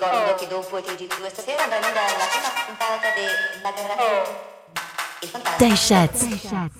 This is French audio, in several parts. ricordo che dopo questa sera da noi alla prima puntata della Terra il fantasma dai Schatz si dirà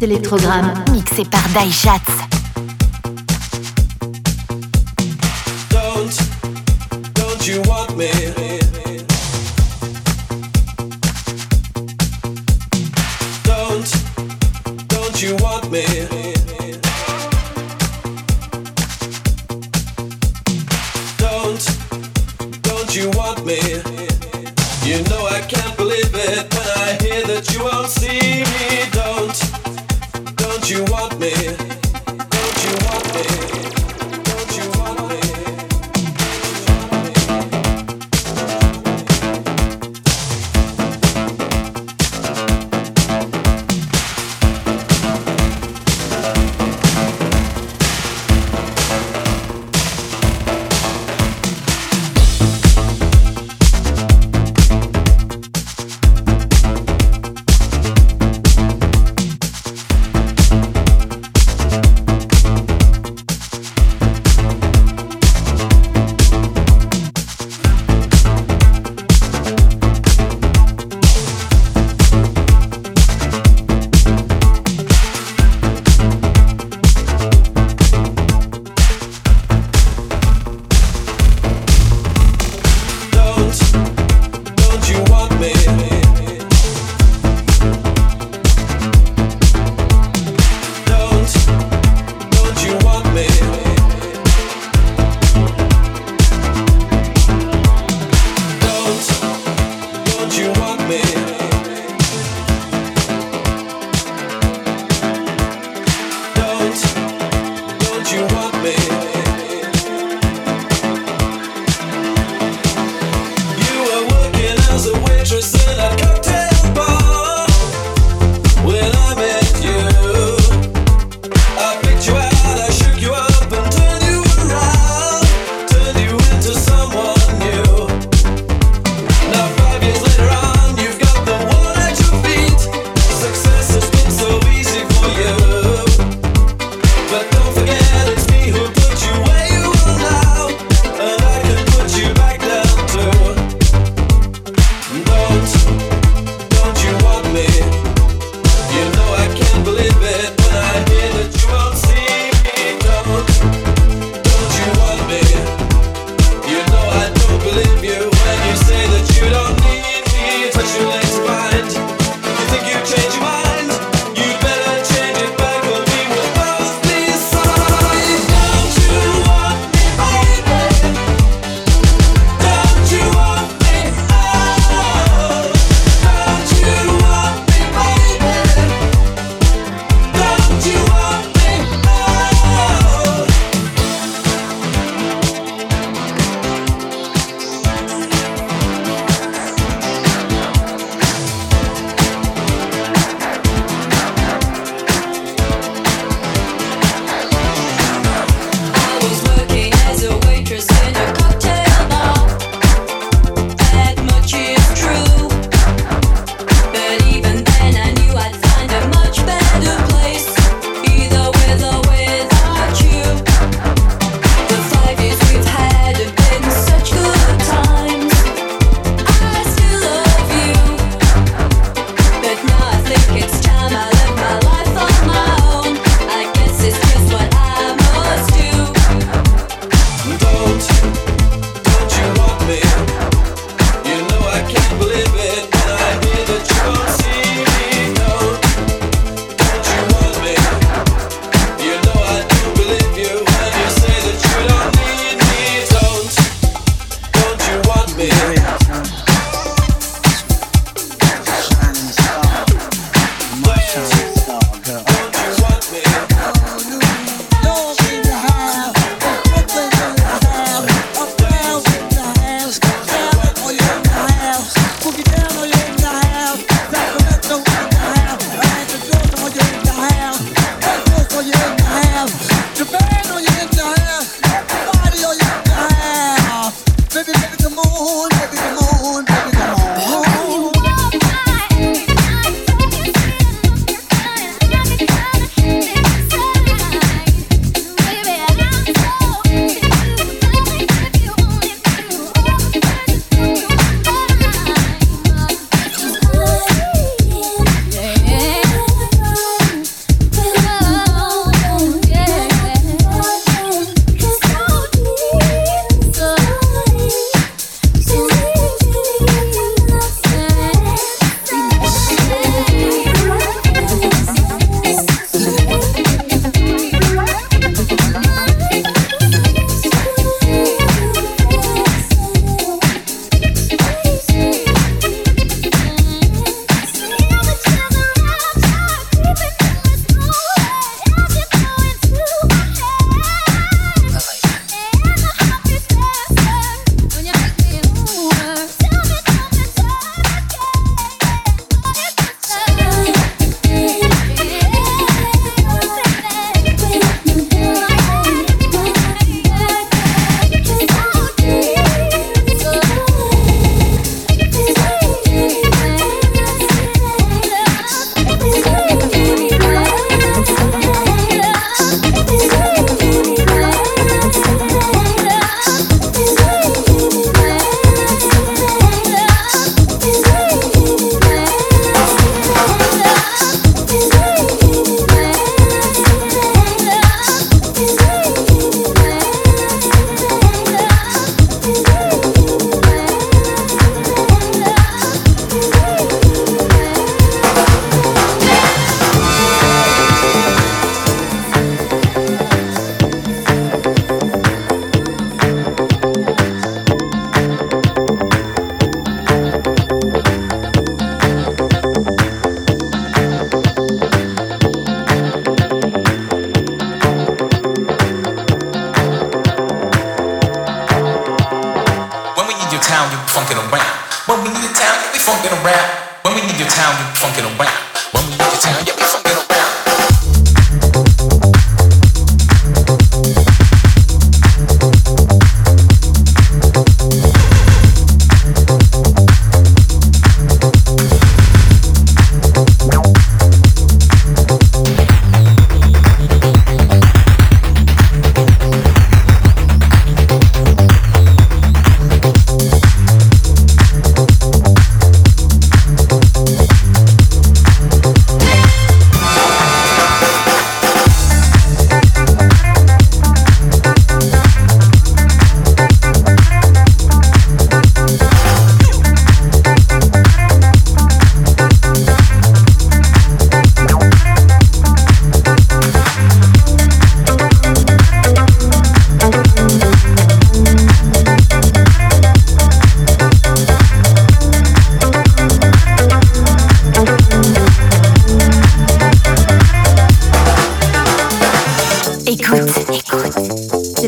Électrogramme mixé par Dai Schatz. Don't you want me? Don't you want me? Don't you want me? You know I can't believe it when I hear that you won't see me. Don't you want me?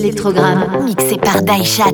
électrogramme mixé par Daishatz.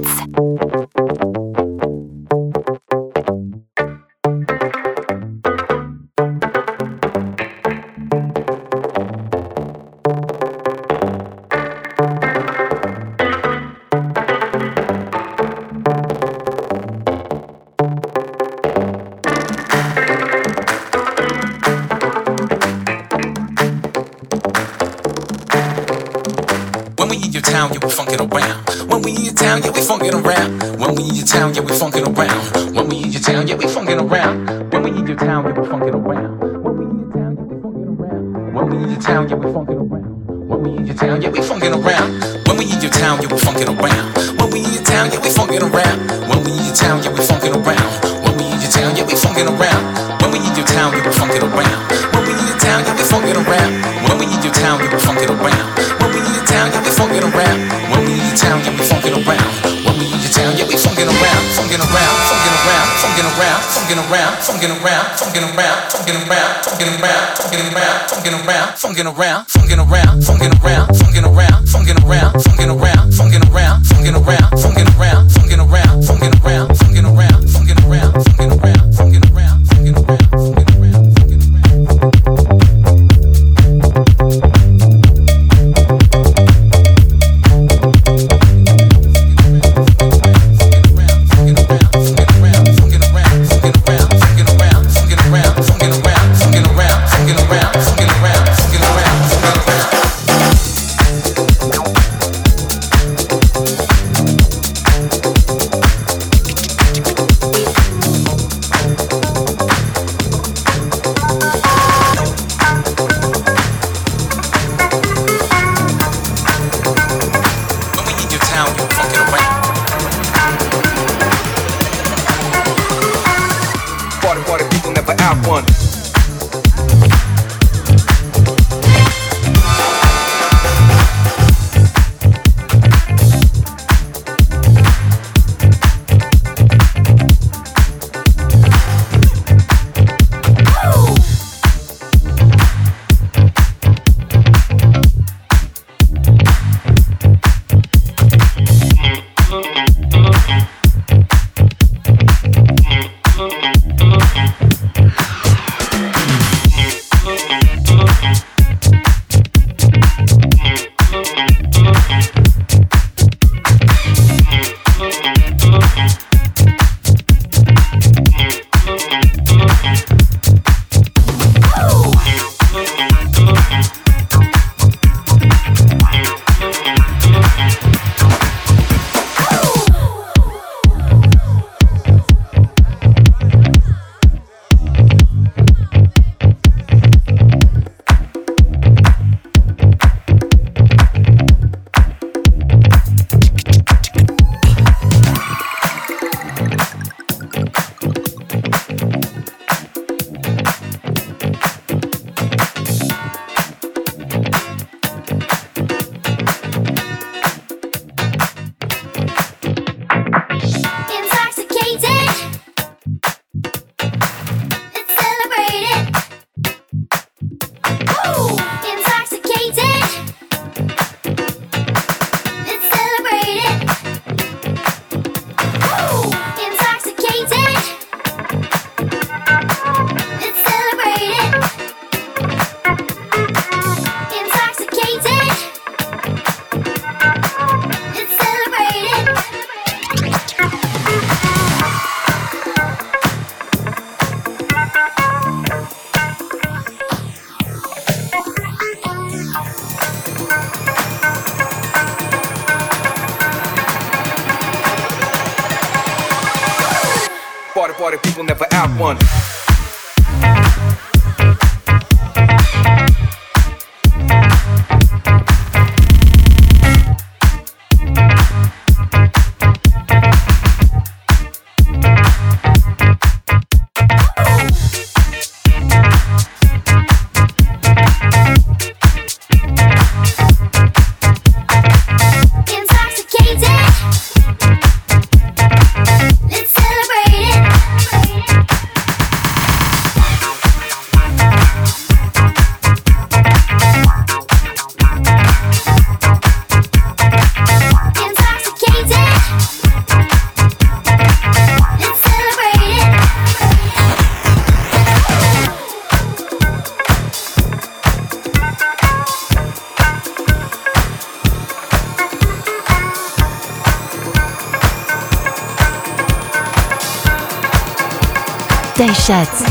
Dayshatz.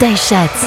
Day Shots.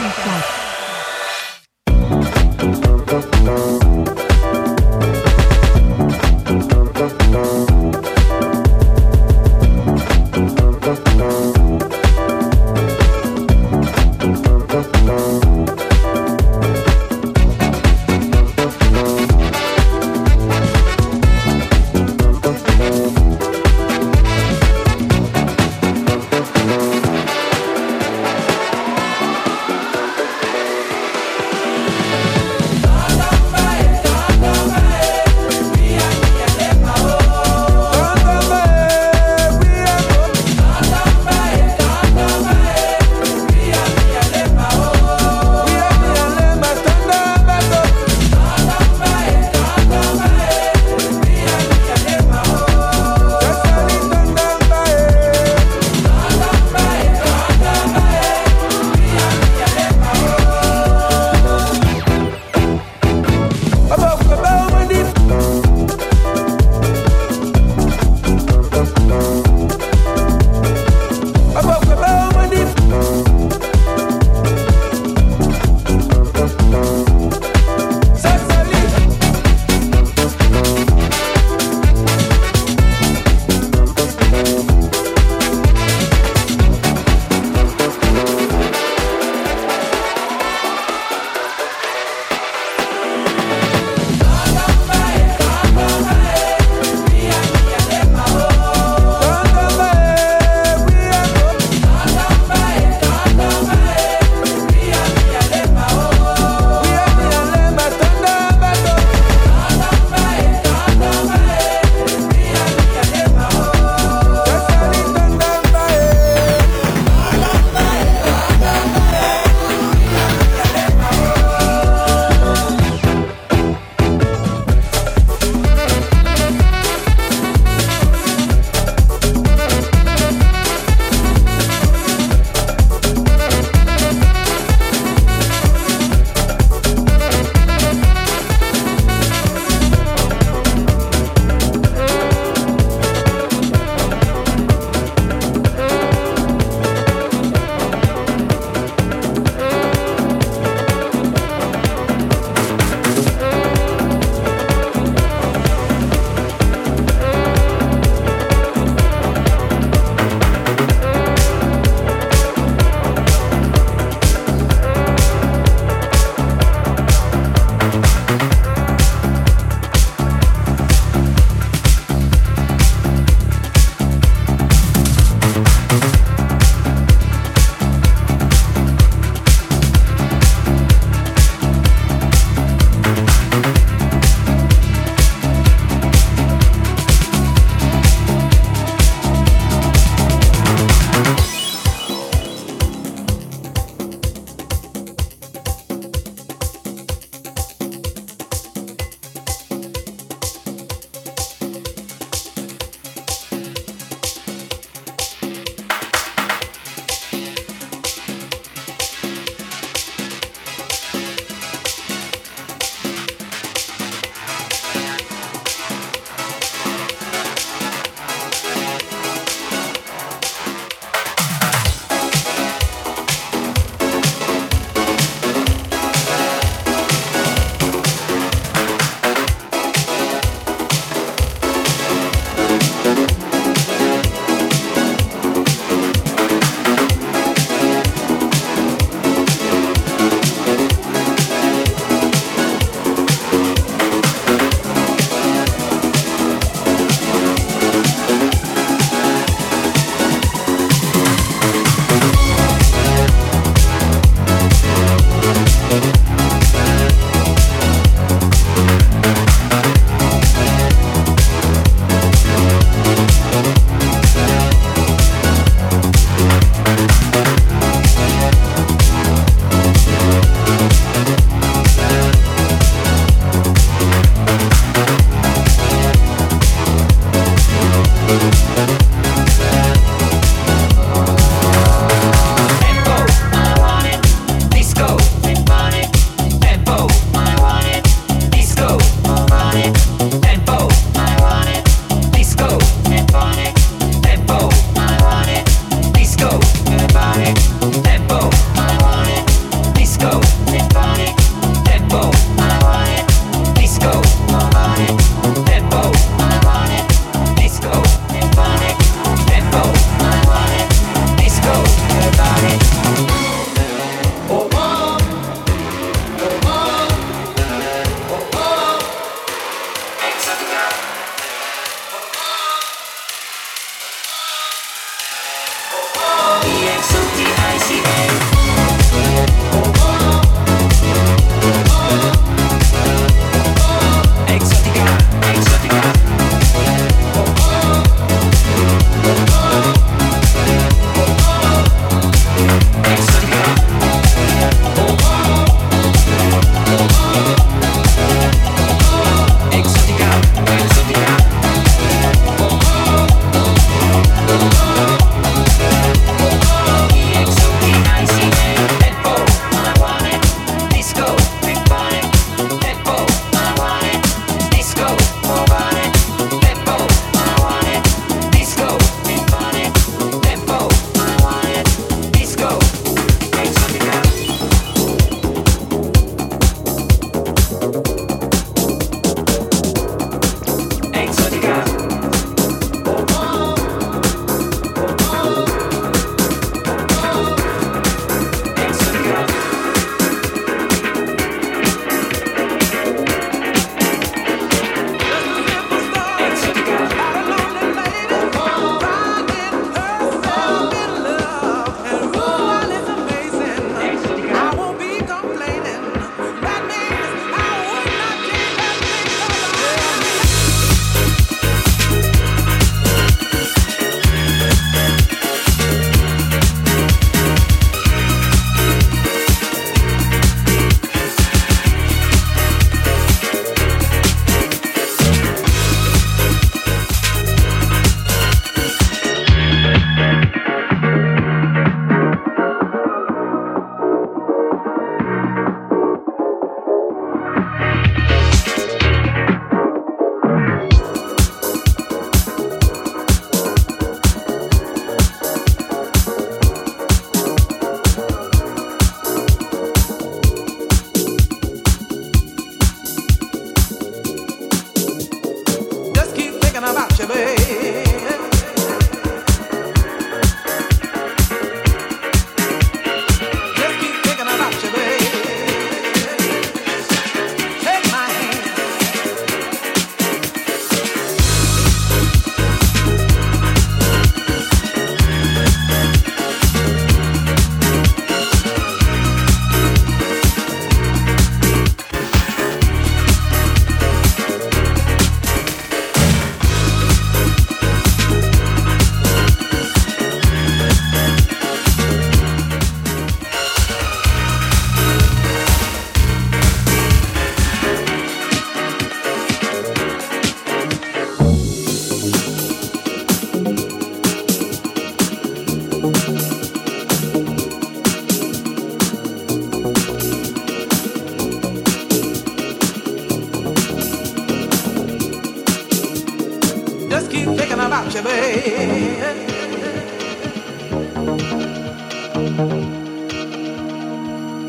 you, babe.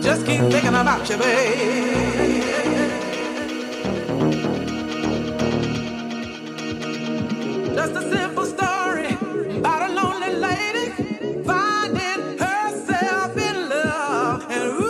Just keep thinking about you, babe. Just a simple story about a lonely lady finding herself in love and